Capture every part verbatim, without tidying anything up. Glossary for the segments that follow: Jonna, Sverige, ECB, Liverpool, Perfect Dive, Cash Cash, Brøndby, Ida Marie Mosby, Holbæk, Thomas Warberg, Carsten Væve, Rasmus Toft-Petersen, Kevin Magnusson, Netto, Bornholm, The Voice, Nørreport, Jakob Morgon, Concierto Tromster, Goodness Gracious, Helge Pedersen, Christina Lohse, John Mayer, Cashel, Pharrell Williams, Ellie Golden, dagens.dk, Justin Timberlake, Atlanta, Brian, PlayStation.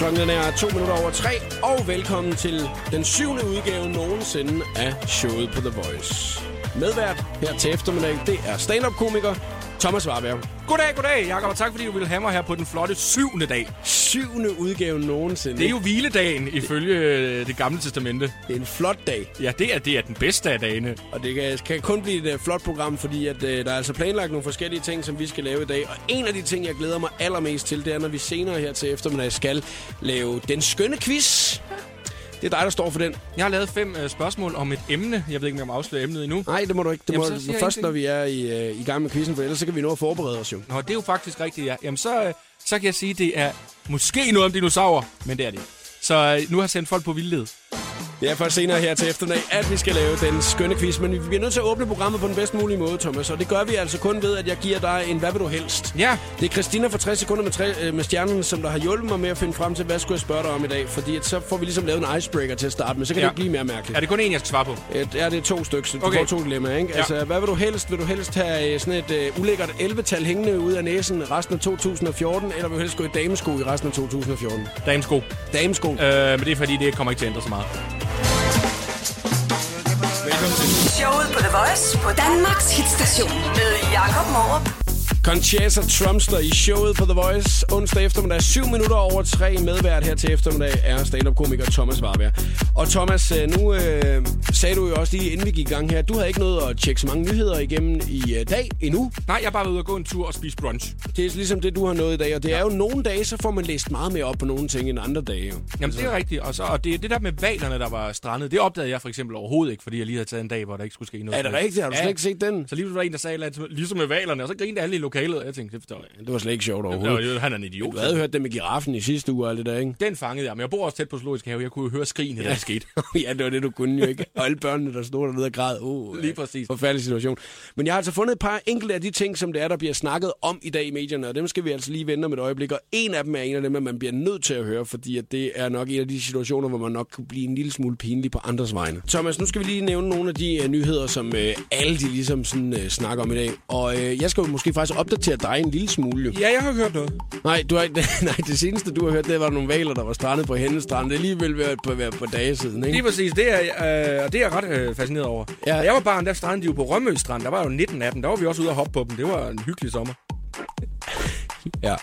Klokken er to minutter over tre, og velkommen til den syvende udgave nogensinde af showet på The Voice. Medvært her til eftermiddag, det er stand-up-komiker Thomas Warberg. Goddag, goddag, Jakob, og tak fordi du ville have mig her på den flotte syvende dag. Syvende udgave nogensinde. Det er jo hviledagen ifølge det, det gamle testamente. Det er en flot dag. Ja, det er, det er den bedste af dagene. Og det kan, kan kun blive et uh, flot program, fordi at, uh, der er altså planlagt nogle forskellige ting, som vi skal lave i dag. Og en af de ting, jeg glæder mig allermest til, det er, når vi senere her til eftermiddag skal lave den skønne quiz. Det er dig, der står for den. Jeg har lavet fem øh, spørgsmål om et emne. Jeg ved ikke, om jeg må afsløre emnet endnu. Nej, det må du ikke. Det Jamen, må du først, når vi er i, øh, i gang med quizzen, for ellers så kan vi nå at forberede os jo. Nå, det er jo faktisk rigtigt, ja. Jamen, så, øh, så kan jeg sige, at det er måske noget om dinosaurer, men det er det. Så øh, nu har jeg sendt folk på vildled. Det er først senere her til eftermiddag, at vi skal lave den skønne quiz. Men vi bliver nødt til at åbne programmet på den bedst mulige måde, Thomas. Og det gør vi altså kun ved, at jeg giver dig en hvad vil du helst. Ja. Det er Christina for tres sekunder med, tre, med stjernen, som der har hjulpet mig med at finde frem til, hvad skulle jeg spørge dig om i dag. Fordi at så får vi ligesom lavet en icebreaker til at starte med, så kan ja. det ikke blive mere mærkeligt. Er det kun en, jeg skal svare på? Et, ja, det er to stykker. Du okay. får to dilemmaer, ikke? Ja. Altså, hvad vil du helst? Vil du helst have sådan et uh, ulækkert elleve-tal hængende ud af næsen resten af to tusind fjorten? Eller vil du helst gå i damesko i resten af to tusind fjorten? Damesko. Damesko. Øh, men det er fordi, det kommer ikke til at ændre så meget. Showet på The Voice på Danmarks hitstation med Jakob Morgon. Concierto Tromster i showet på The Voice. Onsdag eftermiddag, syv minutter over tre. Medvært her til eftermiddag er stand-up-komiker Thomas Warberg. Og Thomas, nu øh, sagde du jo også lige inden vi gik i gang her, du havde ikke noget at tjekke så mange nyheder igennem i øh, dag endnu. Nej, jeg er bare ude og gå en tur og spise brunch. Det er ligesom det, du har nået i dag. Og det ja. er jo nogle dage, så får man læst meget mere op på nogle ting end andre dage. Jamen altså. Det er rigtigt. Og, så, og det, det der med valerne, der var strandet, det opdagede jeg for eksempel overhovedet ikke, fordi jeg lige havde taget en dag, hvor der ikke skulle ske noget. Er det rigtigt? Har du ja. slet ikke set den? Så lige var der en, der sagde, ligesom med valerne, og så grinte alle i lokalet. Jeg tænkte, det forstår jeg. Det var slet ikke sjovt overhovedet. Jamen, han er en idiot. Du havde hørt det med giraffen i sidste uge og det der, ikke? Den fangede jeg, men jeg bor også tæt på Zoologisk Have. Jeg kunne høre skrigene, ja. der skete. Ja, det var det, du kunne jo ikke. Og alle børnene, der stod dernede og græd. Oh, lige præcis. Forfærdelig situation. Men jeg har altså fundet et par enkelte af de ting, som det er, der bliver snakket om i dag i medierne, og dem skal vi altså lige vende om et øjeblik. Og en af dem er en af dem, at man bliver nødt til at høre, fordi at det er nok en af de situationer, hvor man nok kunne blive en lille smule pinlig på andres vegne. Thomas, nu skal vi lige nævne nogle af de uh, nyheder, som uh, alle de ligesom sådan, uh, snakker om i dag. Og uh, jeg skal måske faktisk opdatere dig en lille smule. Ja, jeg har hørt noget. Nej, du har, nej, det seneste, du har hørt, det var nogle valer, der var strandet på Hendes Strand. Det er alligevel været på, været på dage siden, ikke? Lige præcis. Det er, øh, og det er jeg ret øh, fascineret over. Ja. Da jeg var barn, der strandede de jo på Rømø strand. Der var jo nitten af dem. Der var vi også ude og hoppe på dem. Det var en hyggelig sommer. Ja.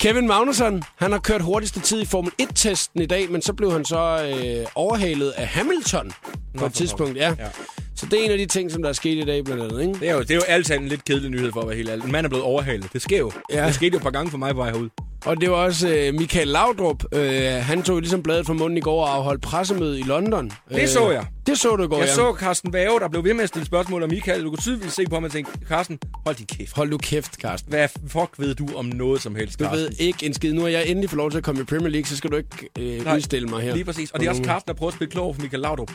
Kevin Magnusson, han har kørt hurtigste tid i Formel et-testen i dag, men så blev han så øh, overhalet af Hamilton på et tidspunkt. Ja. ja. Så det er en af de ting, som der er sket i dag, blandt andet, ikke? Det er jo, det er jo altid en lidt kedelig nyhed for at være helt ærlig. En mand er blevet overhalet. Det sker jo. Ja. Det skete jo et par gange for mig på vej herude. Og det var også øh, Michael Laudrup. Øh, han tog ligesom bladet fra munden i går og afholdt pressemøde i London. Det øh, så jeg. Det så du i går, Jeg ja. så Carsten Væve, der blev ved med at stille spørgsmål om Michael. Du kunne tydeligvis se på ham og tænke, Carsten, hold din kæft. Hold nu kæft, Carsten. Hvad fuck ved du om noget som helst, Carsten? Du ved ikke en skid. Nu er jeg endelig får lov til at komme i Premier League, så skal du ikke øh, udstille mig her. Lige præcis. Og det er også Carsten, der prøver at spille klog for Michael Laudrup.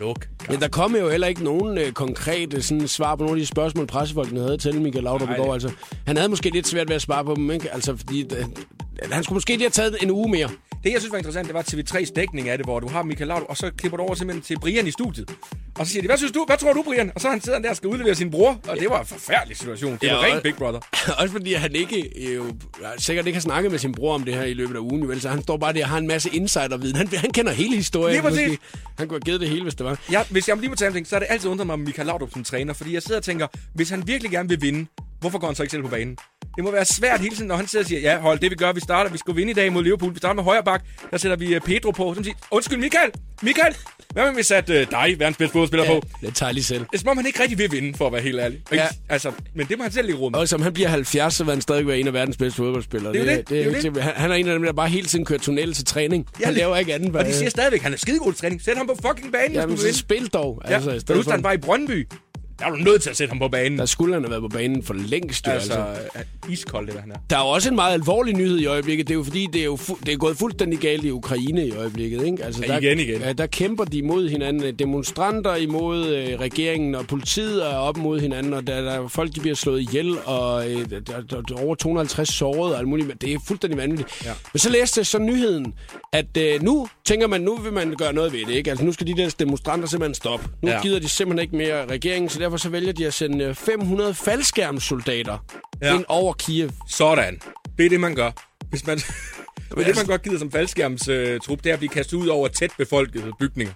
Luk, men der kom jo heller ikke nogen øh, konkrete sådan, svar på nogle af de spørgsmål, pressefolkene havde til Michael Laudrup i går. Altså. Han havde måske lidt svært ved at svare på dem, ikke? Altså, fordi, øh, han skulle måske lige have taget en uge mere. Det, jeg synes var interessant, det var T V tre's dækning af det, hvor du har Michael Laudrup, og så klipper du over simpelthen til Brian i studiet. Og så siger de, hvad synes du? Hvad tror du, Brian? Og så han sidder der og skal udlevere sin bror, og det var en forfærdelig situation. Det var ja, rent Big Brother. Også fordi han ikke, jo, sikkert ikke har snakket med sin bror om det her i løbet af ugen, vel? Så han står bare der og har en masse insiderviden. Han, han kender hele historien. Lige han kunne have givet det hele, hvis det var. Ja, hvis jeg lige må tage en ting, så er det altid undret mig om Michael Laudrup som træner, fordi jeg sidder og tænker, hvis han virkelig gerne vil vinde, hvorfor går han så ikke selv på banen? Det må være svært hele tiden, når han sidder og siger, ja, hold det, vi gør, vi starter, vi skal vinde i dag mod Liverpool, vi starter med højre bak, der sætter vi Pedro på, som siger, undskyld Michael, Michael, hvad med vi satte øh, dig, verdens bedste fodboldspiller ja, på? Det tager lige selv. Det er som om han ikke rigtig vil vinde, for at være helt ærlig. Ja. Altså, men det må han selv ikke rumme. Og som han bliver halvfjerds, så vil han stadig være en af verdens bedste fodboldspillere. Det er det. det, det, er det, er det. Han, han er en af dem, der bare hele tiden kører tunnel til træning. Ja, han laver ikke anden bare. Og de siger stadigvæk, han er skidegod til træning. Sæt ham på fucking banen, ja, men, så spil dog. Altså, ja, for... han var i Brøndby. Der er du nødt til at sætte ham på banen. Der skulle han have været på banen for længst. Altså, altså. iskold det, hvad han er. Der er jo også en meget alvorlig nyhed i øjeblikket. Det er jo fordi, det er, jo fu- det er gået fuldstændig galt i Ukraine i øjeblikket, ikke? Altså, ja, der, igen, igen. Ja, der kæmper de mod hinanden. Demonstranter imod øh, regeringen, og politiet er op mod hinanden, og der, der folk, de bliver slået ihjel, og øh, der, der, der er over to hundrede og halvtreds sårede og alt muligt. Det er fuldstændig vanvittigt. Ja. Men så læste jeg så nyheden, at øh, nu tænker man, nu vil man gøre noget ved det, ikke? Altså, nu skal de der demonstranter simpelthen stoppe. Nu ja. gider de simpelthen ikke mere regeringen, så derfor så vælger de at sende fem hundrede faldskærmssoldater ja. ind over Kiev. Sådan. Det er det, man gør. Hvis man... Men det, man godt gider som faldskærmstrup, det er at blive kastet ud over tæt befolkede bygninger.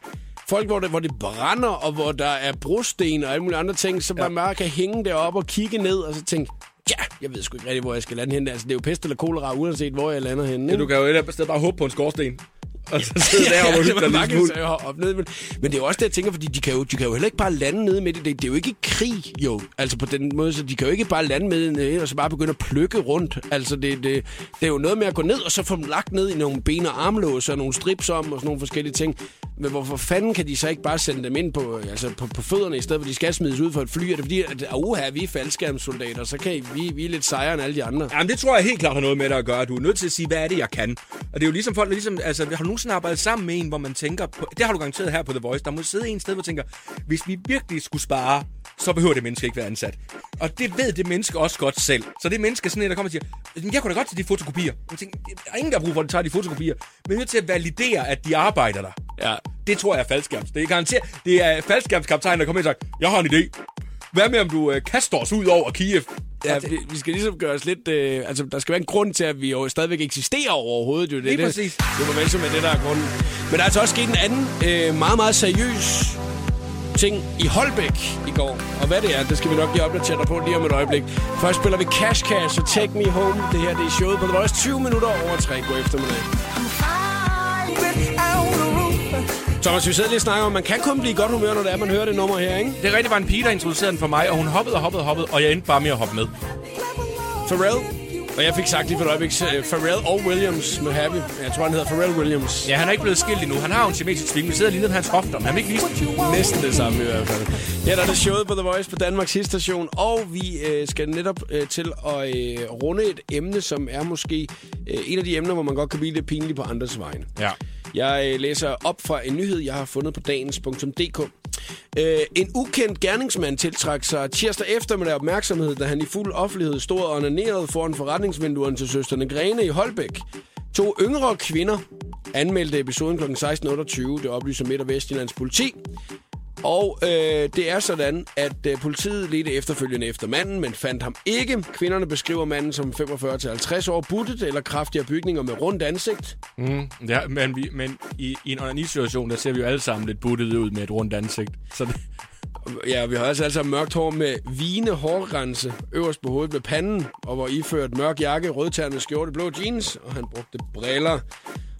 Folk, hvor det, hvor det brænder, og hvor der er brosten og alle mulige andre ting, så man ja. bare kan hænge deroppe og kigge ned, og så tænke, ja, jeg ved sgu ikke rigtig, hvor jeg skal lande henne. Altså, det er jo pest eller kolera, uanset hvor jeg lander henne. Ja, du kan jo et sted bare hoppe på en skorsten. Og så sidder ja, deroppe og ja, hygger lidt. Men det er også det, jeg tænker, fordi de kan jo, de kan jo heller ikke bare lande nede med det. Det er jo ikke krig, jo. Altså på den måde, så de kan jo ikke bare lande med det, og så bare begynde at plukke rundt. Altså det, det, det er jo noget med at gå ned, og så få dem lagt ned i nogle ben- og armlåser, og nogle strips om, og sådan nogle forskellige ting. Men hvorfor fanden kan de så ikke bare sende dem ind på, altså på, på fødderne, i stedet for de skal smides ud for et fly? Er det fordi, at oha, vi er faldskærmssoldater, så kan I, vi, vi er lidt sejere end alle de andre? Jamen det tror jeg helt klart har noget med det at gøre. Du er nødt til at sige, hvad er det, jeg kan? Og det er jo ligesom folk, der ligesom, altså, har du sådan arbejdet sammen med en, hvor man tænker på, det har du garanteret her på The Voice, der må sidde en sted, hvor tænker, hvis vi virkelig skulle spare, så behøver det menneske ikke være ansat. Og det ved det menneske også godt selv. Så det menneske er sådan en, der kommer og siger, jeg kunne da godt til de fotokopier. Jeg tænker, der er ingen, der har brug for, at de tager de fotokopier. Men nødt til at validere, at de arbejder der. Ja. Det tror jeg er faldskærms. Det er garanteret. Det er faldskærmskaptajnen, der kommer ind og siger, jeg har en idé. Hvad med, om du øh, kaster os ud over Kiev? Ja, vi, vi skal ligesom gøre os lidt... Øh, altså, der skal være en grund til, at vi jo stadigvæk eksisterer overhovedet. Jo, det, lige det, præcis. Det må være med det, der er grunden. Men der er altså også sket en anden øh, meget, meget seriøs ting i Holbæk i går. Og hvad det er, det skal vi nok lige opdatere dig på lige om et øjeblik. Først spiller vi Cash Cash og Take Me Home. Det her, det er showet på The Voice. tyve minutter over tre. God eftermiddag. Thomas, vi sidder lige og snakker om, man kan kun blive i godt humør, når det er, man hører det nummer her, ikke? Det er rigtig var en pige, der introducerede den for mig, og hun hoppede og hoppede og hoppede, og jeg endte bare med at hoppe med. Pharrell? Og jeg fik sagt lige for et øjeblik, Pharrell og Williams med Happy. Jeg tror, han hedder Pharrell Williams. Ja, han er ikke blevet skilt endnu. Han har jo en kinesisk sving, men sidder lige ned på hans hofter. Han vil ikke vise næsten det samme i hvert fald. Ja, der er det showet på The Voice på Danmarks hitstation, og vi øh, skal netop øh, til at øh, runde et emne, som er måske øh, en af de emner, hvor man godt kan blive lidt pinlig på andres vegne. Ja. Jeg læser op fra en nyhed, jeg har fundet på dagens punktum d k. Øh, en ukendt gerningsmand tiltrak sig tirsdag eftermiddag opmærksomhed, da han i fuld offentlighed stod og onanerede foran forretningsvinduerne til Søstrene Grene i Holbæk. To yngre kvinder anmeldte episoden klokken seksten otteogtyve. Det oplyser Midt- og Vestjyllands politi. Og øh, det er sådan, at øh, politiet ledte efterfølgende efter manden, men fandt ham ikke. Kvinderne beskriver manden som femogfyrre til halvtreds år, buttet eller kraftigere bygninger med rundt ansigt. Mm, ja, men, vi, men i, i en onanisituation, der ser vi jo alle sammen lidt buttet ud med et rundt ansigt. Så det... Ja, vi har altså altså mørkt hår med vigende hårgrænse øverst på hovedet med panden, og hvor iført mørk jakke, rødternet skjorte, blå jeans, og han brugte briller.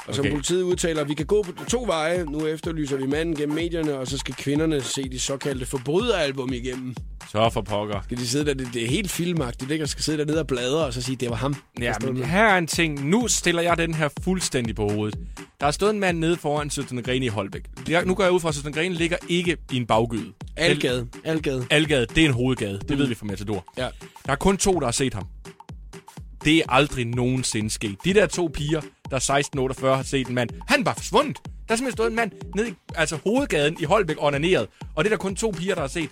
Og som okay. Politiet udtaler, vi kan gå på to veje. Nu efterlyser vi manden gennem medierne, og så skal kvinderne se de såkaldte forbryderalbum igennem. Så for pokker. Skal de sidde der? Det, det er helt filmagtigt, ikke? Og skal sidde dernede og bladre, og så sige, det var ham. Ja, men med. Her er en ting. Nu stiller jeg den her fuldstændig på hovedet. Der er stået en mand nede foran Søstrene Grene i Holbæk. Jeg, nu går jeg ud fra, at Søstrene Grene ligger ikke i en baggyde. Algade. Algade. Algade, det er en hovedgade. Det mm. ved vi fra Matador. Ja. Der er kun to, der har set ham. Det er aldrig nogensinde sket. De der to piger, der seksten otteogfyrre har set en mand, han var forsvundet. Der er simpelthen stået en mand nede i altså, hovedgaden i Holbæk onaneret. Og det er der kun to piger, der har set.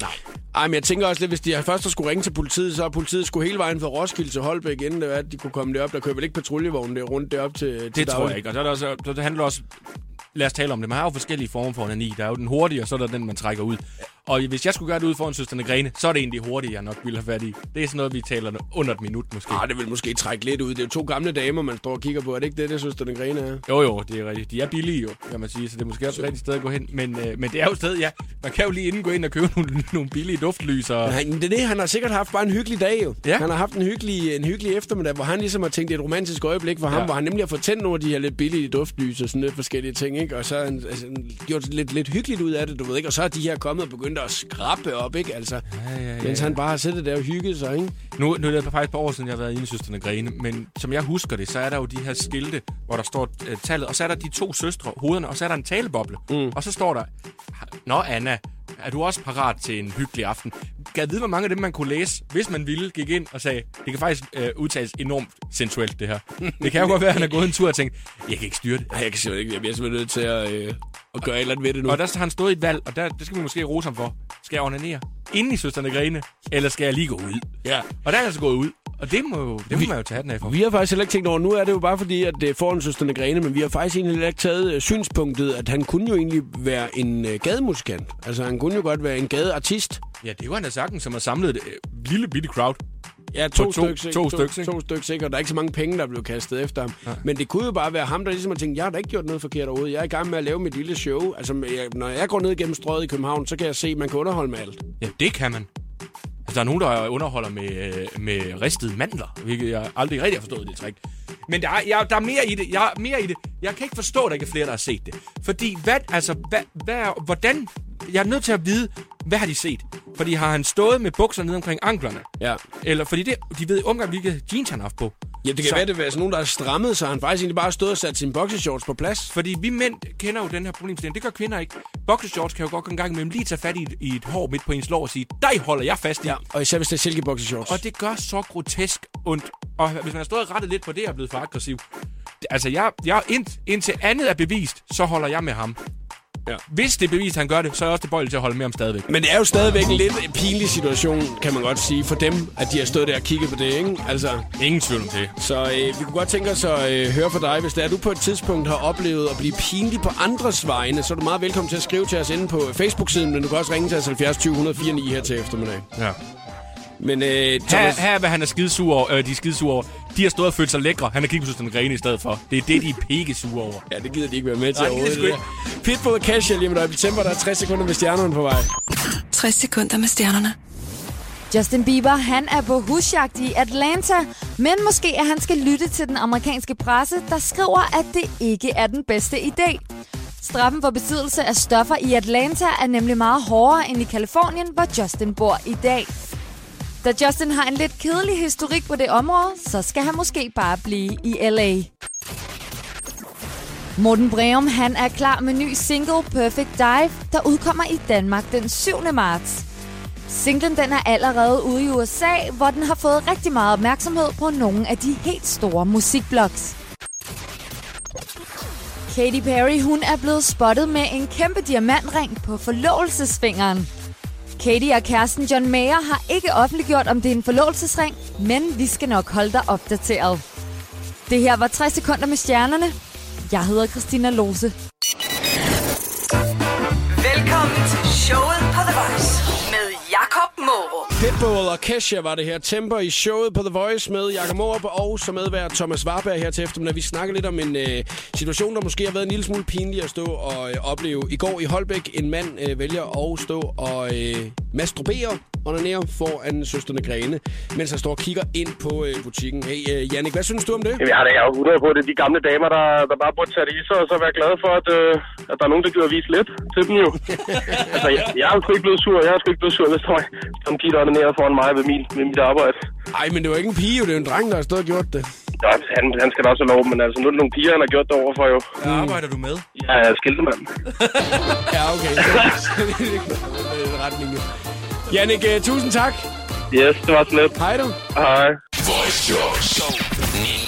Nej. Ej, men jeg tænker også lidt, hvis de først skulle ringe til politiet, så er politiet skulle hele vejen fra Roskilde til Holbæk, inden det var, at de kunne komme derop. Der kører vel ikke patruljevognen der rundt derop til, til det daglig. Tror jeg ikke. Og så, der også, så det handler også... Lad os tale om det. Man har jo forskellige former for onani. Der er jo den hurtige, og så er der den, man trækker ud. Og hvis jeg skulle gøre det ud foran Søstrene Grene, så er det egentlig hurtigt, jeg nok ville have fat i. Det er sådan noget, vi taler under et minut måske. Ah, det vil måske trække lidt ud. Det er jo to gamle damer, man står og kigger på. Er det ikke det, det Søstrene Grene er? Jo, jo, det er rigtigt. De er billige jo, kan man sige. Så det er måske også et rigtigt sted at gå hen. Men, øh, men det er jo et sted, ja. Man kan jo lige inden gå ind og købe nogle, nogle billige duftlys. Og... Nej, men det er det. Han har sikkert haft bare en hyggelig dag jo. Ja. Han har haft en hyggelig, en hyggelig eftermiddag, hvor han ligesom har tænkt et romantisk øjeblik for ham, ja. Hvor han nemlig har fået tændt nogle af de her lidt billige duftlys og sådan lidt forskellige ting. Ikke? Og så har han altså, gjort lidt, lidt hyggeligt ud af det, du ved ikke. Og så er de her kommet og begyndt at skrabe op, ikke? Altså, ja, ja, ja, mens han bare har siddet der og hygget sig, ikke? Nu, nu er det faktisk et par år siden, jeg har været inde i Søstrene Grene, men som jeg husker det, så er der jo de her skilte, hvor der står uh, tallet, og så er der de to søstre, hovederne, og så er der en taleboble. Mm. Og så står der, nå Anna, er du også parat til en hyggelig aften? Kan jeg vide, hvor mange af dem, man kunne læse, hvis man ville, gik ind og sagde, det kan faktisk øh, udtales enormt sensuelt, det her. Det kan jo godt være, at han har gået en tur og tænkt, jeg kan ikke styre det. Ej, jeg kan simpelthen ikke. Jeg bliver simpelthen nødt til at, øh, at gøre et eller andet ved det nu. Og der har han stået i et valg, og der, det skal vi måske rose ham for. Skal jeg onanere inde i Søstrene Grene, eller skal jeg lige gå ud? Ja. Og der er jeg så gået ud. Og det må, jo, det må vi, man jo tage den af for. Vi har faktisk heller ikke tænkt over, nu er det jo bare fordi, at det er foran Søstrene Grene, men vi har faktisk egentlig ikke taget synspunktet, at han kunne jo egentlig være en gademusikant. Altså han kunne jo godt være en gadeartist. Ja, det var han da sagtens, som har samlet et øh, lille bitte crowd. Ja, to, to, styk, to, to, styk, to, to styk sikkert. Der er ikke så mange penge, der blev kastet efter ham. Nej. Men det kunne jo bare være ham, der ligesom har tænkt, jeg har da ikke gjort noget forkert overhovedet. Jeg er i gang med at lave mit lille show. Altså, jeg, når jeg går ned gennem strøget i København, så kan jeg se, at man kan underholde med alt. Ja, det kan man. Altså, der er nogen, der underholder med, med ristede mandler, hvilket jeg aldrig rigtig har forstået det trick. Men der er, jeg, der er mere i det. Jeg er mere i det. Jeg kan ikke forstå, at der ikke er flere, der har set det. Fordi, hvad, altså, hvad, hvad, hvordan... Jeg er nødt til at vide, hvad har de set? Fordi har han stået med bukserne ned omkring anklerne? Ja. Eller fordi det, de ved omgang, hvilke jeans han har haft på. Ja, det kan så, være, det er sådan nogen, der har strammet, så han faktisk egentlig bare har stået og sat sine boxershorts på plads. Fordi vi mænd kender jo den her problemstilling. Det gør kvinder ikke. Boxershorts kan jo godt en gang imellem lige tage fat i et, i et hår midt på ens lår og sige, dig holder jeg fast i. Ja, og især hvis det er silkeboxershorts. Og det gør så grotesk ondt. Og hvis man har stået og rettet lidt på det, er blevet for aggressiv. Altså, jeg, jeg, ind, indtil andet er bevist, så holder jeg med ham. Ja. Hvis det er bevist, at han gør det, så er jeg også tilbøjelig til at holde med om stadigvæk. Men det er jo stadigvæk en lidt pinlig situation, kan man godt sige, for dem, at de har stået der og kigget på det, ikke? Altså, ingen tvivl om det. Så øh, vi kunne godt tænke os at øh, høre fra dig, hvis det er, du på et tidspunkt har oplevet at blive pinlig på andres vegne, så er du meget velkommen til at skrive til os inde på Facebook-siden, men du kan også ringe til os halvfjerds tyve et nul fire ni her til eftermiddag. Ja. Men øh, Thomas... her, her hvad han er skidesure over, øh, de er skidesure over. De har stået og følt sig lækre. Han har kigget på Søstrene Grene i stedet for. Det er det, de er pikkesure over. Ja, det gider de ikke være med til. Nej, det gider de Pitbull og Cashel, jamen der er i september, der er tres sekunder med stjernerne på vej. tres sekunder med stjernerne. Justin Bieber, han er på husjagt i Atlanta, men måske at han skal lytte til den amerikanske presse, der skriver, at det ikke er den bedste idé. Straffen for besiddelse af stoffer i Atlanta er nemlig meget hårdere end i Californien, hvor Justin bor i dag. Da Justin har en lidt kedelig historik på det område, så skal han måske bare blive i L A. Morten Breum, han er klar med ny single Perfect Dive, der udkommer i Danmark den syvende marts. Singlen den er allerede ude i U S A, hvor den har fået rigtig meget opmærksomhed på nogle af de helt store musikblogs. Katy Perry, hun er blevet spottet med en kæmpe diamantring på forlovelsesfingeren. Katy og kæresten John Mayer har ikke offentliggjort, om det er en forlovelsesring, men vi skal nok holde dig opdateret. Det her var tres sekunder med stjernerne. Jeg hedder Christina Lohse. Velkommen til showet på The Voice med Jakob Morgon. Pitbull og Kesha var det her temper i showet på The Voice med Jakob Morgon og så medvært Thomas Warberg her til eftermiddag. Vi snakker lidt om en øh, situation, der måske har været en lille smule pinlig at stå og øh, opleve. I går i Holbæk, en mand øh, vælger at stå og øh, masturbere onanere foran Søstrene Grene, mens han står og kigger ind på øh, butikken. Hey, øh, Jannik, hvad synes du om det? Jamen, jeg har da jeg undret på, det er de gamle damer, der, der bare burde tage det i sig, og så være glade for, at, øh, at der er nogen, der gider vise lidt til dem jo. Altså, jeg, jeg er sgu ikke blevet sur, jeg er sgu ikke blevet sur, hvis der var en pige, der onanerede foran mig ved, min, ved mit arbejde. Ej, men det var ikke en pige, det er en dreng, der har stået og gjort det. Ja, han, han skal da også have lov, men altså, nu er det nogle piger, han har gjort det overfor jo. Hvad arbejder du med? Ja, jeg er skiltemand. Ja, okay. Det er en retning nu. Jannik, uh, tusind tak. Yes, det var så lidt. Hej du. Hej. Voice Jobs. Ny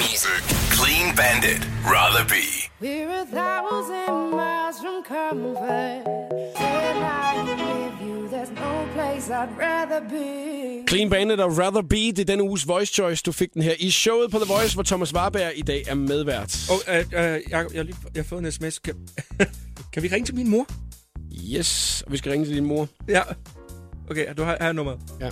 music. Clean Bandit. Rather be. We're a thousand miles from comfort. When I give you, there's no place I'd rather be. Clean Bandit og Rather Be, det er denne uges Voice Choice. Du fik den her i showet på The Voice, hvor Thomas Warberg i dag er medvært. Oh, øh, øh, jeg, jeg, jeg har fået en sms. Kan, kan vi ringe til min mor? Yes, og vi skal ringe til din mor. Ja. Okay, du har her nummeret. Ja.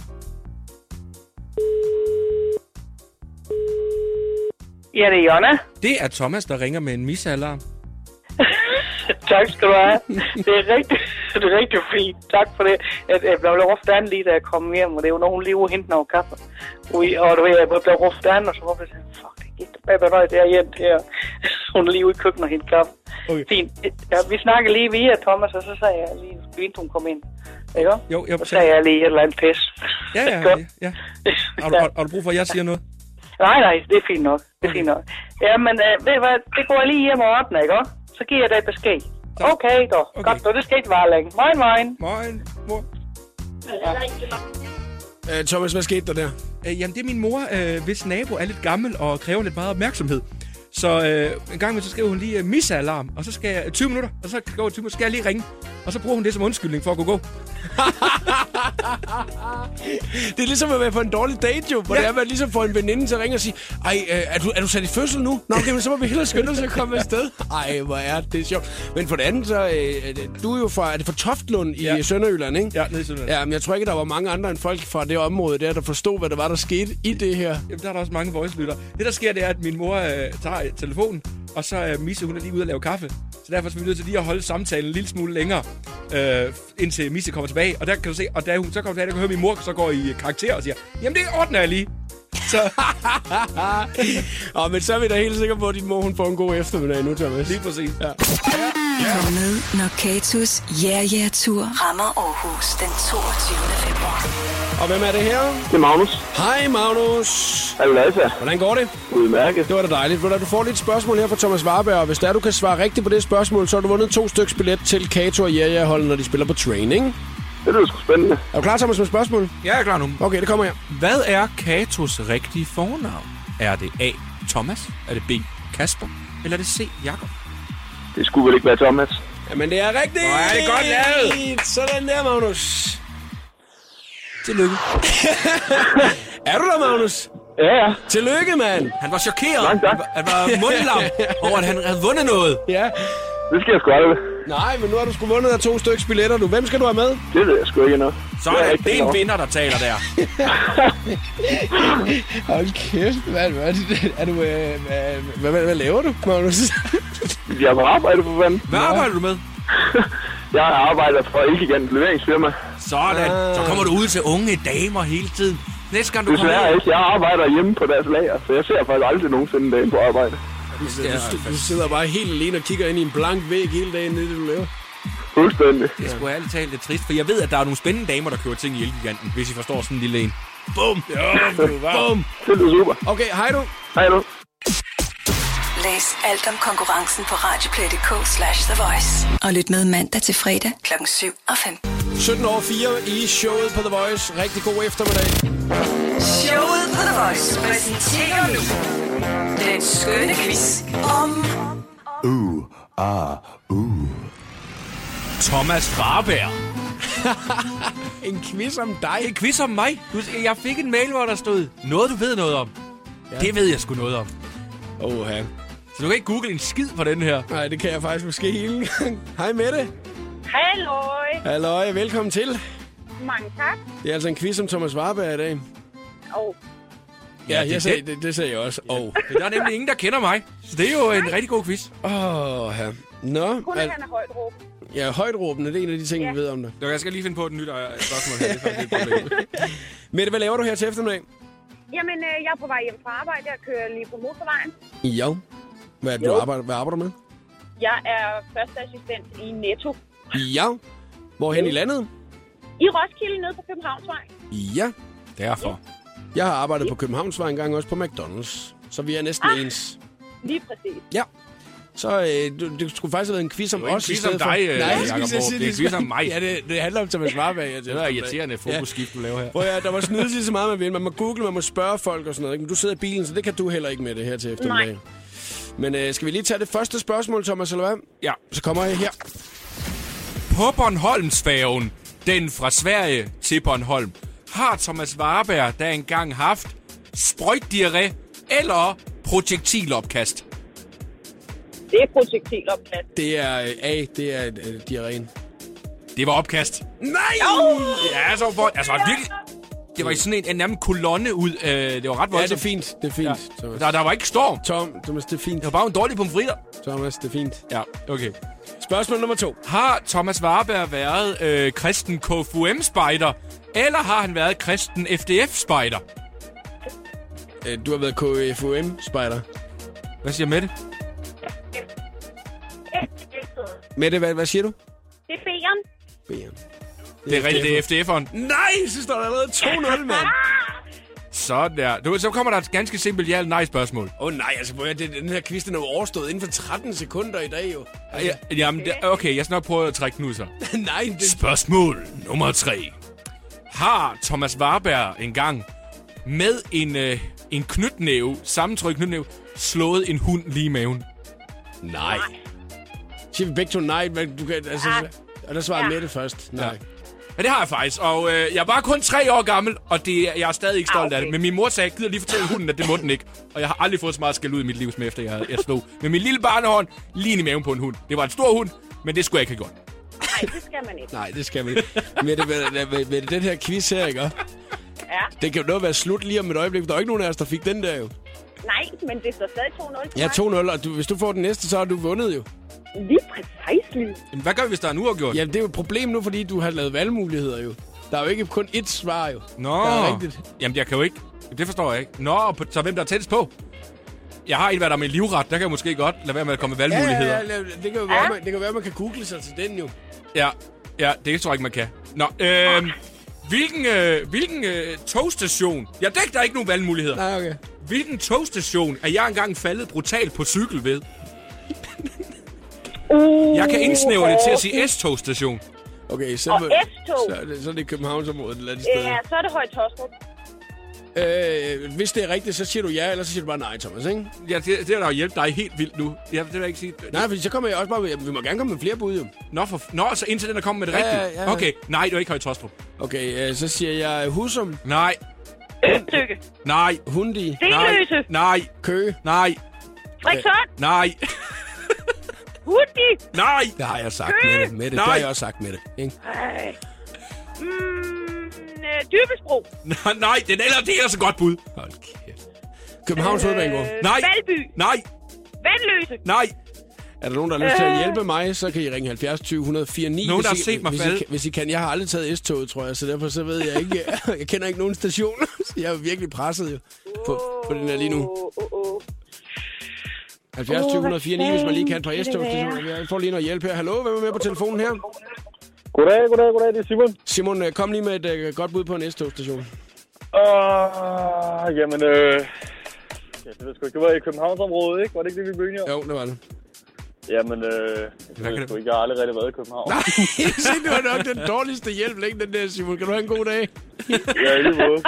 Ja, det er Jonna. Det er Thomas, der ringer med en misalarm. Tak skal du have. Det er rigtig, det er rigtig fint. Tak for det. Jeg, jeg blev råft an lige, da jeg kom hjem, og det er jo, når hun lige ude hente noget kaffe. Og du ved, jeg blev råft an, og så var jeg sådan, fuck, det gik der bare noget derhjemme her. Hun er lige ude i køkkenet og hente kaffe. Okay. Fint. Ja, vi snakkede lige via Thomas, og så sagde jeg lige, inden hun kom ind. Ikke? Jo, jeg... Så sagde jeg lige et eller andet pis. Ja, ja, ja. ja. Har, du, har, har du brug for, at jeg siger noget? Nej, nej, det er fint nok. Det er fint nok. Ja, men øh, ved du hvad, det går jeg lige hjem og ordner, ikke? Så giver jeg dig besked. Okay, da. Okay. Godt, da. Det skal ikke være længe. Moin, moin. Moin, mor. Ja. Øh, Thomas, hvad skete der der? Øh, jamen, det er min mor, øh, hvis nabo er lidt gammel og kræver lidt meget opmærksomhed. Så øh, en gang med, så skriver hun lige øh, misalarm, og så skal jeg tyve minutter, og så går tyve minutter, så skal jeg lige ringe. Og så bruger hun det som undskyldning for at kunne gå. Det er ligesom at være på en dårlig date, jo. Hvor ja. Det er, at man ligesom får en veninde til at ringe og sige, ej, er du, er du sat i fødsel nu? Nå, okay, men så må vi hellere skynde os at komme afsted. Ej, hvor er det sjovt. Men for det andet, så øh, du er jo fra, er det fra Toftlund i ja. Sønderjylland, ikke? Ja, nede i Sønderjylland. Ja, men jeg tror ikke, der var mange andre end folk fra det område der, der forstod, hvad der var, der skete i det her. Jamen, der er der også mange voice-lytter. Det, der sker, det er, at min mor øh, tager telefonen, og så øh, Misse, hun er lige ude at lave kaffe. Så derfor er vi nødt til lige at holde samtalen en lille smule længere, øh, indtil Misse kommer tilbage. Og der kan du se, og da hun så kommer tilbage, der kan høre, min mor så går i karakter og siger, jamen det ordner jeg lige. Så. oh, men så er vi da helt sikre på, at din mor hun får en god eftermiddag nu, Thomas. Lige præcis. Ja. Kom med, når Katos Ja Ja Tur rammer Aarhus den toogtyvende februar. Og hvem er det her? Det er Magnus. Hej Magnus. Hej Lasse. Hvordan går det? Udmærket. Det var da dejligt. Du får lidt spørgsmål her fra Thomas Warberg, og hvis der du kan svare rigtigt på det spørgsmål, så har du vundet to styks billet til Kato og Ja Ja holdet, når de spiller på training. Det lyder sgu spændende. Er du klar, Thomas, med spørgsmål? Ja, jeg er klar nu. Okay, det kommer her. Hvad er Katos rigtige fornavn? Er det A. Thomas? Er det B. Kasper? Eller er det C. Jakob? Det skulle vel ikke være Thomas. Jamen, det er rigtigt! Nej, det er godt lavet! Sådan der, Magnus. Tillykke. Er du der, Magnus? Ja, ja. Tillykke, mand! Han var chokeret. Langt tak. Han var mundlam over, at han havde vundet noget. Ja. Det sker jeg sgu aldrig. Nej, men nu har du sgu vundet af to styks billetter, du. Hvem skal du have med? Det ved jeg sgu ikke noget. Så det er, det, det er en vinder, der taler der. Hold kæft, mand. Hvad, er du, øh, hvad, hvad, hvad laver du, Magnus? Jeg er på arbejde, for fanden. Hvad arbejder du med? Jeg arbejder for Elgiganten leveringsfirma. Sådan. Så kommer du ud til unge damer hele tiden. Næste gang, du kommer ud. Desværre ikke. Jeg arbejder hjemme på deres lager, så jeg ser faktisk aldrig nogensinde en dame på arbejde. Du, du, du sidder bare helt alene og kigger ind i en blank væg hele dagen nede, det du laver. Fuldstændig. Det er sgu ærligt talt lidt trist, for jeg ved, at der er nogle spændende damer, der kører ting i Elgiganten, hvis I forstår sådan en lille en. Bum! Jo, du var. Bum! Det er super. Okay, hej du. Hej du. Læs alt om konkurrencen på radioplay punktum d k slash The Voice. Og lyt med mandag til fredag klokken syv og femten. sytten over fire i showet på The Voice. Rigtig god eftermiddag. Showet på The Voice præsenterer nu den skønne quiz om... Uh, ah, uh. Thomas Warberg. En quiz om dig. En quiz om mig. Du, jeg fik en mail, hvor der stod noget, du ved noget om. Ja. Det ved jeg sgu noget om. Åh, ja. Så du kan ikke google en skid på den her. Nej, det kan jeg faktisk måske hele gang. Hej Mette. Halløj. Halløj, velkommen til. Mange tak. Det er altså en quiz om Thomas Warberg i dag. Åh. Oh. Ja, ja det, sagde, det, det sagde jeg også. Åh. Yeah. Oh. Der er nemlig ingen, der kender mig. Så det er jo en Nej. rigtig god quiz. Åh, oh, ja. Nå. Kun at han er højtråben. Ja, højtråben er det en af de ting, yeah. vi ved om det. Jeg skal lige finde på et nyt spørgsmål her. Det er faktisk et problem. Mette, hvad laver du her til eftermiddag? Jamen, jeg er på vej hjem fra arbejde. Jeg kører lige på motorvejen. Jo. Hvad, er det, jo. Du arbejder, hvad arbejder du med? Jeg er førsteassistent i Netto. Ja. Hvorhen jo. I landet? I Roskilde, nede på Københavnsvej. Ja, derfor. Ja. Jeg har arbejdet ja. på Københavnsvej engang, også på McDonald's. Så vi er næsten ah, ens. Lige præcis. Ja. Så øh, du, det skulle faktisk have været en quiz om os. En quiz om dig, for... øh, Nej, Jacob Morg. Det er en quiz om mig. Ja, det, det handler om Thomas Warberg. Ja, det er irriterende fokusskift, du laver her. Prøv at, der var snydes lige så meget, man vil. Man må google, man må spørge folk og sådan noget. Ikke? Men du sidder i bilen, så det kan du heller ikke med det her til eftermiddag. Nej. Men øh, skal vi lige tage det første spørgsmål, Thomas, eller hvad? Ja. Så kommer jeg her. På Bornholmsfærgen, den fra Sverige til Bornholm, har Thomas Warberg der engang haft sprøjtdiarré eller projektilopkast? Det er projektilopkast. Det er A, øh, det er øh, diarréen. Det var opkast. Nej! Oh! Ja, så for, altså virkelig... Det var i sådan en, en nærmest kolonne ud. Øh, det var ret voldsomt. Ja, det er fint. Det er fint, ja. Der, der var ikke storm. Tom, Thomas, det er fint. Det var bare en dårlig pomfritter. Thomas, det er fint. Ja, okay. Spørgsmål nummer to. Har Thomas Warberg været øh, kristen K F U M-spejder, eller har han været kristen F D F-spejder? Øh, du har været K F U M-spejder. Hvad siger Mette? Mette, hvad, hvad siger du? Det er B'eren. B'eren. Det er rigtigt, det er F D F'eren. Nej, så står der allerede to nul, mand. Sådan der. Du, så kommer der et ganske simpelt ja eller nej spørgsmål. Åh oh, nej, altså det, den her quiz, den er jo overstået inden for tretten sekunder i dag, jo. Altså. Ja, jamen, det, okay, jeg skal nok prøve at trække den ud så. Nej, det... Spørgsmål nummer tre. Har Thomas Warberg engang med en, øh, en knytnæve, sammentrykket knytnæve, slået en hund lige i maven? Nej. Siger vi begge to nej, men du kan... Altså, ja. Og der svarede ja. Mette først. Nej. Ja. Ja, det har jeg faktisk, og øh, jeg var kun tre år gammel, og det, jeg er stadig ikke stolt ah, okay. af det. Men min mor sagde, jeg gider lige fortælle hunden, at det må den ikke. Og jeg har aldrig fået så meget skæld ud i mit liv, som efter jeg, jeg slog. Men min lille barnehånd lige i maven på en hund. Det var en stor hund, men det skulle jeg ikke have gjort. Nej, det skal man ikke. Nej, det skal man ikke. Med, det, med, med, med den her quiz her, ikke? Ja. Det kan jo noget være slut lige om et øjeblik. Der er ikke nogen af os, der fik den der jo. Nej, men det står stadig to nul. Ja, to nul, og du, hvis du får den næste, så har du vundet jo. Lige præcis. Hvad gør vi, hvis der er en uafgjort? Jamen, det er jo et problem nu, fordi du har lavet valgmuligheder jo. Der er jo ikke kun ét svar jo. Nå. Der er rigtigt. Jamen, jeg kan jo ikke. Det forstår jeg ikke. Nå, så hvem der er tættest på? Jeg har en, hvad der er med livret. Der kan jeg måske godt lade være med at komme med valgmuligheder. Ja, ja, ja. Det kan jo være, ja. man, det kan være, man kan google sig til den jo. Ja, ja, det tror jeg ikke, man kan. Nå, øh, okay. Hvilken, øh, hvilken øh, togstation? Jeg dækker ikke nogen valgmuligheder. Nej, okay. Hvilken togstation er jeg engang faldet brutalt på cykel ved? Uh, jeg kan indsnævre det til at sige S-togstation. Okay, så, og S-tog. Så, så, er det, så er det Københavnsområdet eller andet sted. Ja, så er det Høje Taastrup. Øh, hvis det er rigtigt, så siger du ja, eller så siger du bare nej, Thomas, ikke? Ja, det, det er da jo hjælp dig helt vildt nu. Ja, det vil jeg ikke sige. Nej, for så kommer jeg også bare med, vi må gerne komme med flere bud, jo. Nå, for, nå så indtil den, der kommer med det ja, rigtige. Ja, ja. Okay, nej, det var ikke Høje Taastrup. Okay, øh, så siger jeg Husum. Nej. Østdykke. Nej. Hundi. Stenløse. Nej. Køge. Nej. Frederikshøj. Nej. Hundi. Nej. Det har jeg sagt med det. Med det. Det har jeg også sagt med det. Ikke? Nej. Mm, øh, Dybelsbro. Nej, nej. Den eller det er så godt bud. Hold kæft. Københavns øh, Udbanegård. Nej. Valby. Nej. Vandløse. Nej. Er der nogen, der har lyst til at hjælpe mig, så kan I ringe halvfjerds tyve et nul fire ni. Nogen, der har set mig hvis falde. I, hvis I kan. Jeg har aldrig taget S-toget, tror jeg, så derfor så ved jeg ikke. Jeg, jeg kender ikke nogen stationer, så jeg er virkelig presset jo på, på den her lige nu. halvfjerds tyve et nul fire ni, hvis man lige kan tage S-toget. Jeg får lige noget hjælp her. Hallo, hvem er med på telefonen her? Goddag, goddag, goddag. Det er Simon. Simon, kom lige med et uh, godt bud på en S-togstation. Åh, uh, jamen, øh... ja, det ved jeg sgu ikke. Det var i Københavnsområdet, ikke? Var det ikke det, vi begyndte om? Jo, det var det. Jamen, øh, jeg tror ikke, jeg har aldrig rigtig været i København. Nej, se, det var nok den dårligste hjælp, ikke den der, Simon. Kan du have en god dag? Ja, lige måde.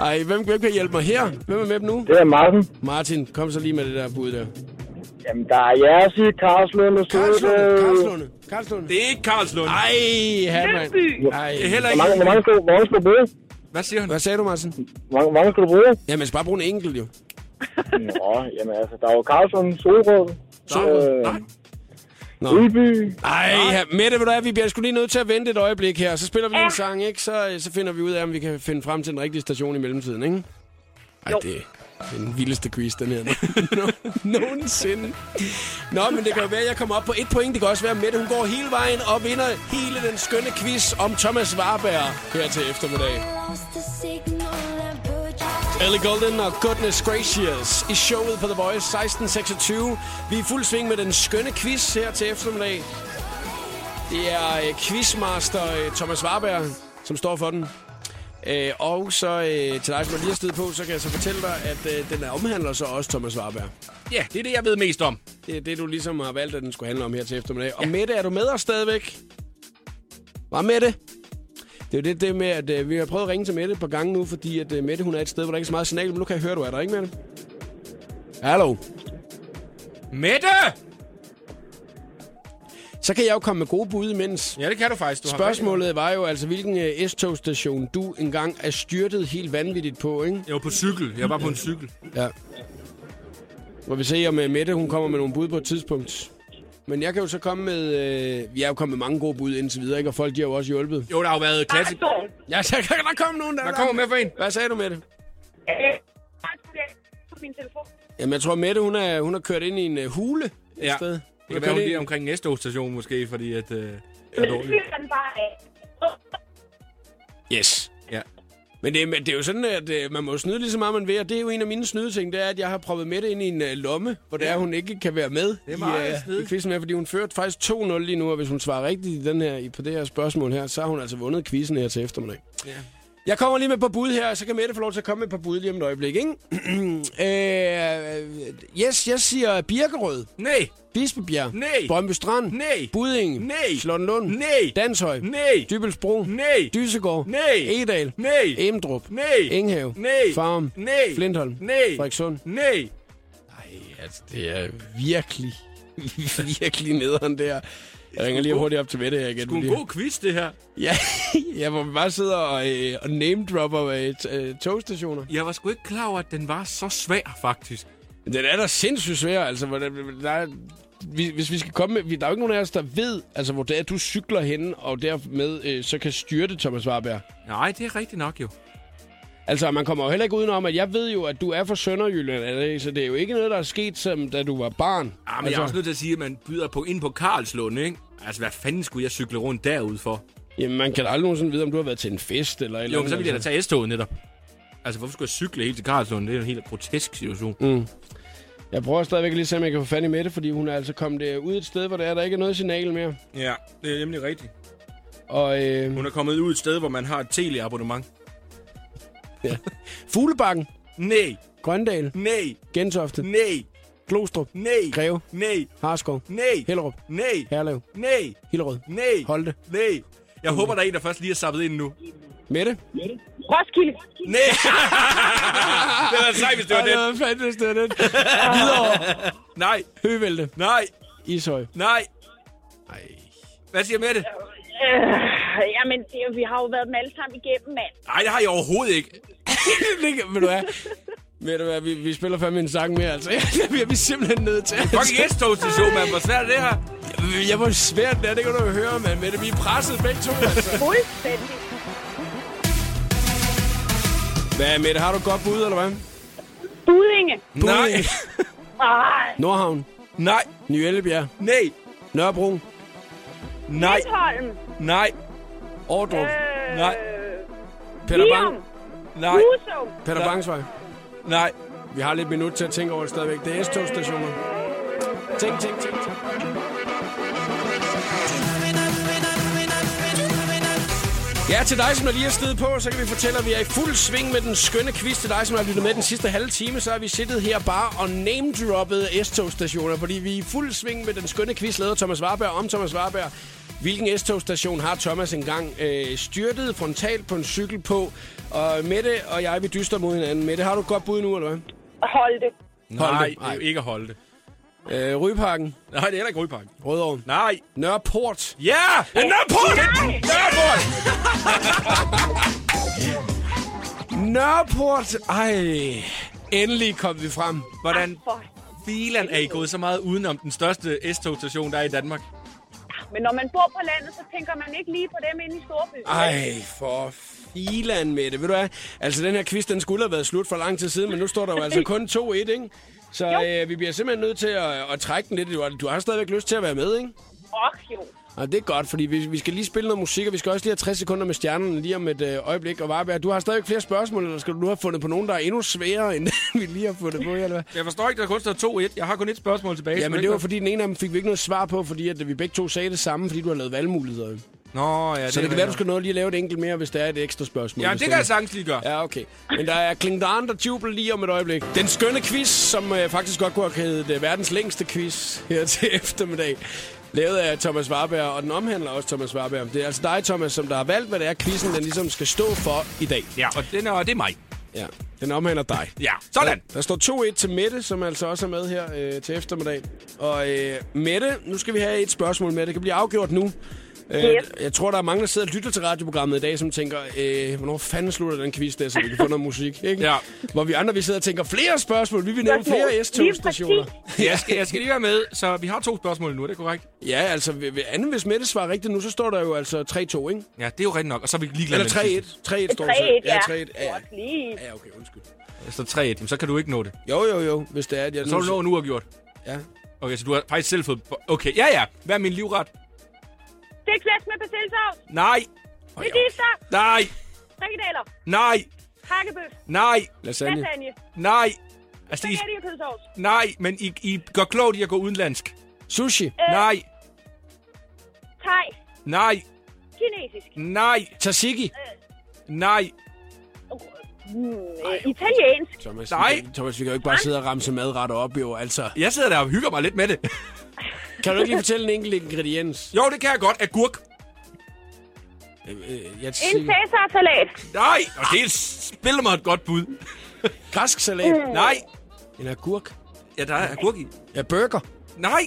Ej, hvem, hvem kan hjælpe mig her? Hvem er med nu? Det er Martin. Martin, kom så lige med det der bud der. Jamen, der er jeres i Karlslunde. Karlslunde, Karlslunde. Det er ikke Karlslunde. Ej, han, man. Ej, heller ikke. Hvor mange skal du bruge? Hvad siger han? Hvad sagde du, Martin? Hvor mange skal du bruge? Jamen, jeg skal bare bruge en enkelt, jo. Nå, jamen altså, der er jo Karlslunde, Solrød. Øh... Nej. Udby. Ej, ja. Mette, ved du hvad, vi bliver sgu lige nødt til at vente et øjeblik her. Så spiller vi ja. en sang, ikke? Så, så finder vi ud af, om vi kan finde frem til den rigtige station i mellemtiden, ikke? Ej, jo. Det er den vildeste quiz, den her. Nogensinde. Nå, men det kan jo være, at jeg kommer op på et point. Det kan også være, at Mette hun går hele vejen og vinder hele den skønne quiz om Thomas Warberg her til eftermiddag. Ellie Golden og Goodness Gracious i showet på The Voice seksten seksogtyve. Vi er i fuld sving med den skønne quiz her til eftermiddag. Det er quizmaster Thomas Warberg, som står for den. Og så til dig, som lige har stedet på, så kan jeg så fortælle dig, at den omhandler så også Thomas Warberg. Ja, det er det, jeg ved mest om. Det er det, du ligesom har valgt, at den skulle handle om her til eftermiddag. Og ja. Mette, er du med os stadigvæk? Hvad med det? Det er jo det, det med, at øh, vi har prøvet at ringe til Mette et par gange nu, fordi at øh, Mette hun er et sted, hvor der ikke er så meget signal. Men nu kan jeg høre, du er der, ikke, Mette? Hallo? Mette! Så kan jeg jo komme med gode bud imens. Ja, det kan du faktisk. Du Spørgsmålet har var jo altså, hvilken øh, S-togstation du engang er styrtet helt vanvittigt på, ikke? Jeg var på cykel. Jeg var på en cykel. Ja. Hvor vi ser, om øh, Mette hun kommer med nogle bud på et tidspunkt. Men jeg kan jo så komme med... Øh, jeg er jo kommet med mange gode bud indtil videre, ikke? Og folk, de har jo også hjulpet. Jo, der har jo været klassik... Ja, så kan der komme nogen der. Der kommer med for en. Hvad sagde du, Mette? Jeg har min telefon. Jamen, jeg tror, Mette, hun er, hun har kørt ind i en uh, hule et ja. sted. Hun det kan være, hun lige omkring næste station måske, fordi at... Uh, det er dårligt. Yes. Ja. Men det, det er jo sådan, at man må snyde lige så meget, man vil. Og det er jo en af mine snydeting, det er, at jeg har proppet Mette ind i en lomme, hvor det er, hun ikke kan være med det i, uh, i quizzen her. Fordi hun førte faktisk to nul lige nu, og hvis hun svarer rigtigt i den her, på det her spørgsmål her, så har hun altså vundet quizzen her til eftermiddag. Ja. Jeg kommer lige med et par bud her, og så kan Mette få lov til at komme med et par bud lige om et øjeblik, ikke? øh, yes, jeg siger Birkerød. Nej. Bispebjerg. Nej. Brømø strand. Nej. Buddinge. Nej. Slottenlund. Nej. Danshøj. Nej. Dybelsbro. Nej. Dysegård. Nej. Egedal. Nej. Emdrup. Nej. Enghave. Nej. Farum. Nej. Flintholm. Nej. Frederikssund. Nej. Nej, altså det er virkelig virkelig nederen der. Jeg ringer lige hurtigt op til Mette her igen. Skulle en god quiz, det her. Ja, ja, hvor vi bare sidder og, øh, og name-dropper øh, t- øh, togstationer. Jeg var sgu ikke klar over, at den var så svær, faktisk. Den er da sindssygt svær, altså. Der er, hvis vi skal komme med... Der er jo ikke nogen af os, der ved, altså, hvor det er, du cykler henne, og dermed øh, så kan styrte Thomas Warberg. Nej, det er rigtigt nok jo. Altså, man kommer jo heller ikke udenom, at jeg ved jo, at du er fra Sønderjylland, altså, så det er jo ikke noget, der er sket, som da du var barn. Ja, men altså, jeg er også nødt til at sige, at man byder på, ind på Karlslund, ikke? Altså, hvad fanden skulle jeg cykle rundt derude for? Jamen, man kan da aldrig nogensinde vide, om du har været til en fest eller et eller andet. Jo, men så ville jeg da tage S-toget netop. Altså, hvorfor skulle jeg cykle helt til Karlslund? Det er en helt grotesk situation. Mm. Jeg prøver stadigvæk lige at se, om jeg kan få fat i Mette, fordi hun er altså kommet ud et sted, hvor der, er, der ikke er noget signal mere. Ja, det er nemlig rigtigt. Og, øh... hun er kommet ud et sted, hvor man har et teleabonnement. Ja. Fuglebakken? Nej. Grøndal? Nej. Gentofte? Nej. Glostrup? Nej. Greve? Nej. Harskov? Nej. Hellerup? Nej. Herlev? Nej. Hillerød? Nej. Holte? Nej. Jeg okay. håber, der er en, der først lige er zappet ind nu. Mette? Mette? Roskilde? Nej. Det var sej, hvis det var den. Det var fandme, hvis det var den. Hvidovre? Nej. Høvelte? Nej. Ishøj? Nej. Nej. Hvad siger Mette? Øh, jamen, det, vi har jo været dem alle sammen igennem, mand. Nej, det har jeg overhovedet ikke. Ved du hvad? Ved du hvad? Vi, vi spiller fandme en sang mere, altså. Det bliver vi simpelthen nødt til. Fucking S-togstation, mand. Hvor svært er det her? Jeg, jeg var svært der, det kan du jo høre, mand. Mette, vi er presset begge to, altså. Fuldstændig. Hvad, Mette? Har du godt bud, eller hvad? Budinge. Nej. Nej. Nordhavn. Nej. Ny Ellebjerg. Nej. Nørrebro. Nej. Midtholm. Nej. Ordrup. Øh... Nej. Peter Bang. Nej. Husum. Peter Bangsvej. Nej. Vi har lidt minut til at tænke over det stadigvæk. Det er S-togstationer. Tænk, tænk, tænk, tænk. Ja, til dig, som er lige er stedet på, så kan vi fortælle, at vi er i fuld sving med den skønne quiz. Til dig, som har lyttet med den sidste halve time, så har vi siddet her bare og name-droppet S-togstationer, fordi vi er i fuld sving med den skønne quiz, lavet Thomas Warberg om Thomas Warberg. Hvilken S-togstation har Thomas engang øh, styrtet frontalt på en cykel på? Og Mette og jeg, vi dyster mod hinanden. Mette, har du godt bud nu, eller hvad? Holde. Nej, Nej, ikke holde det. Øh, Rygeparken. Nej, det er heller ikke Rygeparken. Rødovre. Nej. Nørreport. Ja! Yeah! Nørreport! Nej! Nørreport! Nørreport. Ej, endelig kom vi frem. Hvordan filan er I gået så meget udenom den største S-togstation, der er i Danmark? Men når man bor på landet, så tænker man ikke lige på dem inde i storbyen. Ej, for filan, Mette. Ved du hvad? Altså, den her quiz, den skulle have været slut for lang tid siden, men nu står der jo altså kun to et, ikke? Så øh, vi bliver simpelthen nødt til at, at trække den lidt. Du har stadigvæk lyst til at være med, ikke? Åh, jo. Og det er godt, fordi vi, vi skal lige spille noget musik, og vi skal også lige have tres sekunder med stjernerne lige om et øh, øjeblik. Og Warberg, du har stadigvæk flere spørgsmål, eller skal du nu have fundet på nogen, der er endnu sværere, end vi lige har fundet på? Eller hvad? Jeg forstår ikke, der kun står to et. Jeg har kun et spørgsmål tilbage. Ja, men det var, fordi den ene af dem fik vi ikke noget svar på, fordi at vi begge to sagde det samme, fordi du har lavet valgmuligheder. Nå, ja, det så det kan være, du skal nå lige lave et enkelt mere, hvis der er et ekstra spørgsmål. Ja, det kan jeg sagtens lige gøre. Ja, okay. Men der er klingdaren, der jubler lige om et øjeblik. Den skønne quiz, som øh, faktisk godt kunne have heddet øh, verdens længste quiz her til eftermiddag. Lavet af Thomas Warberg, og den omhandler også Thomas Warberg. Det er altså dig, Thomas, som der har valgt, hvad det er, quizzen, den ligesom skal stå for i dag. Ja, og den er, det er mig. Ja, den omhandler dig. Ja, sådan! Der, der står to et til Mette, som altså også er med her øh, til eftermiddag. Og øh, Mette, nu skal vi have et spørgsmål med. Det kan blive afgjort nu. Øh, jeg tror, der er mange, der sidder og lytter til radioprogrammet i dag, som tænker, øh, hvornår fanden slutter den quiz der, så vi kan få noget musik, ikke? Ja. Hvor vi andre, vi sidder og tænker, flere spørgsmål, vi vil nævne flere S-togstationer. Ja. Jeg, skal, jeg skal lige være med, så vi har to spørgsmål nu, er det korrekt? Ja, altså, anden, hvis Mette svarer rigtigt nu, så står der jo altså tre to, ikke? Ja, det er jo rigtigt nok, og så er vi ligeglade med det. Eller tre et, står der. Ja, tre et, ja. Ja, ja, okay, undskyld. Så tre et, jamen, så kan du ikke nå det. Jo, jo, jo, hvis det er, at jeg... Så nu... du nå en uafgjort? Ja. Okay, så du har faktisk selv fået... Okay, ja, ja. Hvad er min livret? Stegflæsk med persillesovs? Nej. Medister? Nej. Frikadeller? Nej. Hakkebøf? Nej. Lasagne? Lasagne? Nej. Spaghetti og kødsovs? Nej, men I, I går klogt i at gå udenlandsk. Sushi? Øh. Nej. Thai? Nej. Kinesisk? Nej. Tzatziki? Øh. Nej. Ej, italiensk? Thomas, nej. Thomas, vi kan jo ikke bare sidde og ramse madretter op, jo, altså. Jeg sidder der og hygger mig lidt med det. Kan du ikke lige fortælle en enkelt ingrediens? Jo, det kan jeg godt. Agurk. Øh, øh, jeg t- en cæsarsalat. Nej, og det spiller mig et godt bud. Græsk salat. Mm. Nej. En agurk. Ja, der er agurk i. Ja, burger. Nej.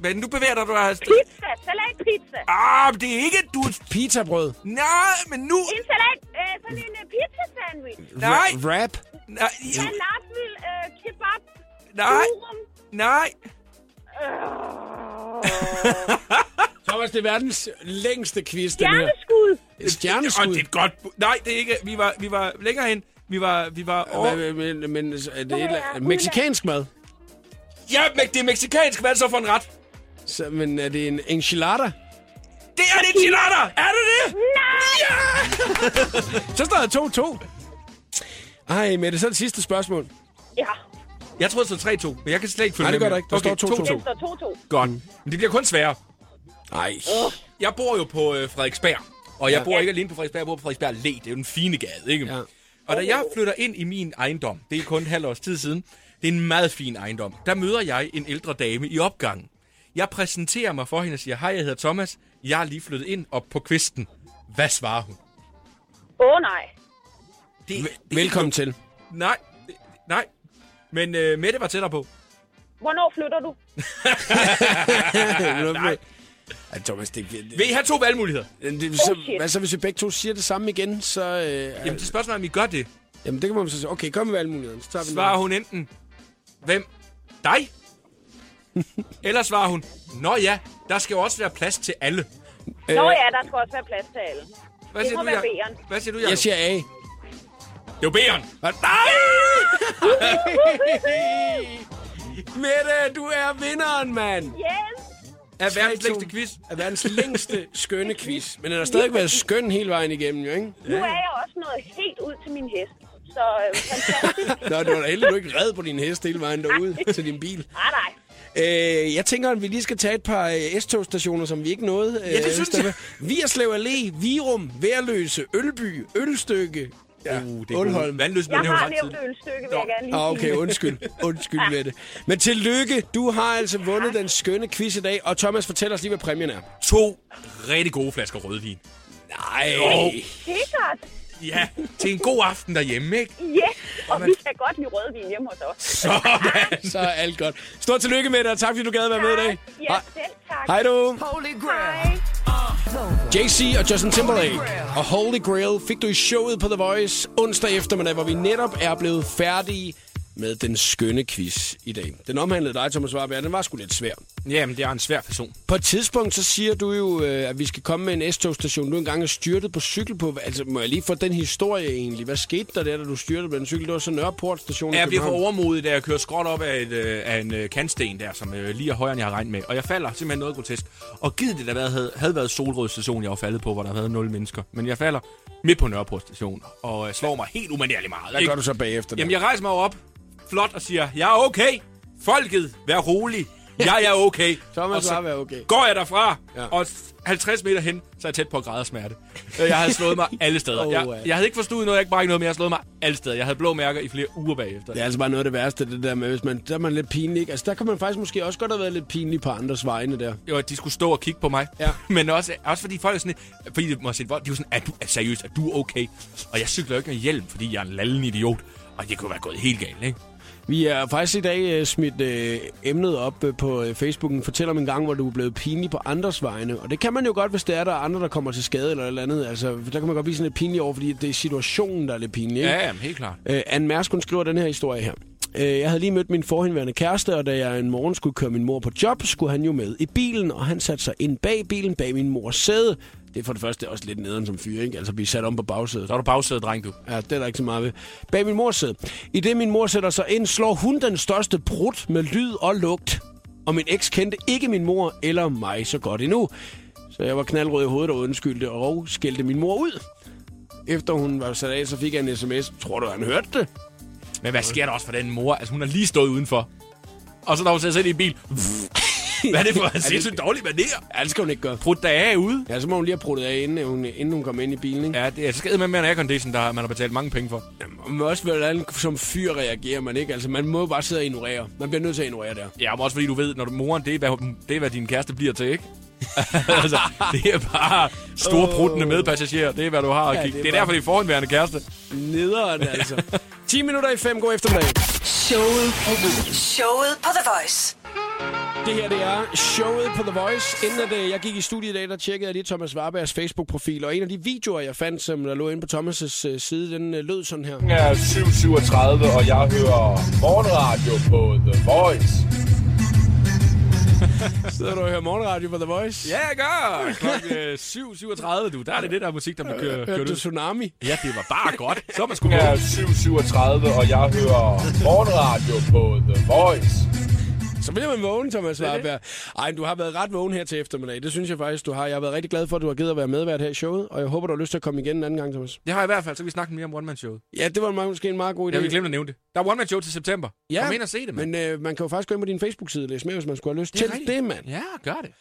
Men nu bevæger dig, du er... Pizza, salatpizza. Ah, det er ikke du... Pizzabrød. Nej, men nu... En salat, øh, sådan en pizza sandwich. Nej. R- wrap. Nej. Falafel, øh, kebab. Nej. Urum. Nej. Thomas, det er verdens længste quiz, den her. Stjerneskud. Stjerneskud. Og det er et godt... Nej, det er ikke... Vi var, vi var længere hen. Vi var... Vi var over... Men, men, men det er det et... Mexikansk mad. Ja, det er mexikansk. Hvad er det så for en ret? Så, men er det en enchilada? Det er en enchilada! Er det det? Nej! Ja! Så står der to to. Ej, Mette, så er det sidste spørgsmål. Ja. Jeg tror det står tre to, men jeg kan slet ikke følge med. Nej, det gør der ikke. Der okay, står to to. Godt. Men det bliver kun sværere. Nej. Jeg bor jo på øh, Frederiksberg. Og jeg ja. bor ikke alene på Frederiksberg, jeg bor på Frederiksberg Allé. Det er jo den fine gade, ikke? Ja. Og da jeg flytter ind i min ejendom, det er kun et halvt års tid siden, det er en meget fin ejendom, der møder jeg en ældre dame i opgangen. Jeg præsenterer mig for hende og siger, hej, jeg hedder Thomas, jeg er lige flyttet ind op på kvisten. Hvad svarer hun? Åh oh, nej. Det, det Velkommen til. Nej, det, nej. Men uh, Mette var tættere på. Hvornår flytter du? Nej. Ej, Thomas, det, det... Vil I have to valgmuligheder? Det, så, oh, altså, hvis vi begge to siger det samme igen, så... Øh, Jamen, det er spørgsmålet, om I gør det. Jamen, det kan man så sige. Okay, kom med valgmuligheden. Så tager vi svarer noget. Hun enten... Hvem? Dig? Eller svarer hun... Nå ja, der skal jo også være plads til alle. Nå øh... ja, der skal også være plads til alle. Hvad det siger må du, være B'eren. Hvad siger du, Jacob? Jeg siger A. Det er B'eren. Nej! Mette, du er vinderen, mand! Yes! Er verdens længste quiz. Er verdens længste skønne quiz. Men den har stadig været skøn hele vejen igennem, jo, ikke? Nu er jeg også nået helt ud til min hest. Så øh, fantastisk. Nå, det var da heldigt, du ikke red på din hest hele vejen derude til din bil. Nej, nej. Øh, jeg tænker, at vi lige skal tage et par øh, S-togstationer, som vi ikke nåede. Øh, ja, det synes jeg. Vigerslev Allé, Virum, Værløse, Ølby, Ølstykke... Ja, uh, det er Undholm. Vandløs, jeg har nævnt ølstykke, vil jeg gerne lige ah, okay, undskyld. Undskyld med det. Men tillykke, du har altså vundet den skønne quiz i dag. Og Thomas, fortæl os lige, hvad præmien er. To rigtig gode flasker rødvin. Nej. Oh. Sikkert. Ja, til en god aften derhjemme, ikke? Yes, og, og man... vi kan godt lide rødvin hjemme hos os. Sådan. Så er alt godt. Stort tillykke med dig, og tak fordi du gad at være med i dag. Ja, selv tak. Hej du. Hej. Jay-Z og Justin Timberlake og Holy Grail fik du i showet på The Voice onsdag eftermiddag, hvor vi netop er blevet færdige med den skønne quiz i dag. Den omhandlede dig, Thomas Warberg, den var sgu lidt svær. Jamen, det er en svær person. På et tidspunkt, så siger du jo, at vi skal komme med en S-togstation, du engang er styrtet på cykel på. Altså, må jeg lige få den historie egentlig? Hvad skete der der, da du styrtede på en cykel? Det var så Nørreport station. Ja, jeg bliver for overmodig, da jeg kører skråt op af, et, af en kantsten der, som lige er højere, end jeg har regnet med. Og jeg falder simpelthen noget grotesk. Og givet det, der havde, havde været Solrød station, jeg var faldet på, hvor der havde været nul mennesker. Men jeg falder midt på Nørreport station og slår mig helt umanerligt meget. Hvad gør du så bagefter? Jamen, jeg rejser mig op. Flot og siger, jeg er okay. Folket, vær rolig. Jeg er okay. Thomas, så være okay. Går jeg derfra, ja. Og halvtreds meter hen, så er jeg tæt på at græde af smerte. Jeg havde slået mig alle steder. Oh, jeg, jeg havde ikke forstået noget, jeg ikke brækket noget, men jeg havde slået mig alle steder. Jeg havde blå mærker i flere uger bagefter. Det er altså bare noget af det værste, det der med, hvis man, der er man lidt pinlig. Altså, der kan man faktisk måske også godt have været lidt pinlig på andres vegne der. Jo, at de skulle stå og kigge på mig. Ja. Men også, også fordi folk er sådan, fordi det må sige, de er jo sådan, er du er seriøst, er du okay? Og jeg cykler ikke med hjelm, fordi jeg er en lallen idiot. Og det kunne være gået helt galt, ikke? Vi har faktisk i dag smidt øh, emnet op øh, på Facebooken. Fortæl om en gang, hvor du er blevet pinlig på andres vegne. Og det kan man jo godt, hvis der er der andre, der kommer til skade eller et eller andet. Altså, der kan man godt blive sådan lidt pinlig over, fordi det er situationen, der er lidt pinlig. Ikke? Ja, jamen, helt klart. Øh, Anne Mærskund skriver den her historie her. Øh, jeg havde lige mødt min forhenværende kæreste, og da jeg en morgen skulle køre min mor på job, skulle han jo med i bilen, og han satte sig ind bag bilen, bag min mors sæde. Det er for det første også lidt nederen som fyr, ikke? Altså, vi er sat om på bagsædet. Så er du bagsædet, dreng, du. Ja, det er der ikke så meget ved. Bag min mors sæde. I det, min mor sætter sig ind, slår hun den største brud med lyd og lugt. Og min eks kendte ikke min mor eller mig så godt endnu. Så jeg var knaldrød i hovedet og undskyldte og skældte min mor ud. Efter hun var sat af, så fik jeg en sms. Tror du, han hørte det? Men hvad sker der også for den mor? Altså, hun har lige stået udenfor. Og så når hun sætter sig ind i en bil... Hvad er det for en sindssygt dårlig manér? Ja, det skal hun ikke gøre. Prut dig af ude. Ja, så må hun lige have pruttet af, inden hun, inden hun kommer ind i bilen, ikke? Ja, det er skæd med mere en aircondition, der man har betalt mange penge for. Jamen, man må også hvordan som fyr reagerer man, ikke? Altså, man må bare sidde og ignorere. Man bliver nødt til at ignorere der. Ja, men også fordi du ved, når du moren, det er, hvad, det er, hvad din kæreste bliver til, ikke? Altså, det er bare storpruttende oh. medpassagerer. Det er, hvad du har at ja, kigge. Det er, det er derfor, det er forhenværende kæreste. Nederen, altså. ti minutter i fem, god eftermiddag. Showet på The Voice. Det her, det er showet på The Voice. Inden at, jeg gik i studiet i dag, der tjekkede jeg lige Thomas Warbergs Facebook-profil. Og en af de videoer, jeg fandt, som der lå inde på Thomas' side, den lød sådan her. Jeg er syv syvogtredive, og jeg hører morgenradio på The Voice. Sidder du og hører morgenradio på The Voice? Ja, jeg gør! Klokken syv syvogtredive, du. Der er det det der musik, der bliver kørt ud. Hørte du Tsunami? Ja, det var bare godt. Så man skulle... Jeg er syv syvogtredive, og jeg hører morgenradio på The Voice. Så bliver man vågen, Thomas Warberg. Ej, du har været ret vågen her til eftermiddag. Det synes jeg faktisk, du har. Jeg har været rigtig glad for, at du har givet at være medvært her i showet. Og jeg håber, du har lyst til at komme igen en anden gang, Thomas. Det har jeg i hvert fald. Så kan vi snakke mere om one-man-showet. Ja, det var måske en meget god idé. Ja, vi glemte at nævne det. Der er one-man-show til september. Ja, kom ind og se det, man. Men øh, man kan jo faktisk gå ind på din Facebook-side og læse med, hvis man skulle have lyst det til rigtigt. Det, mand. Ja, gør det.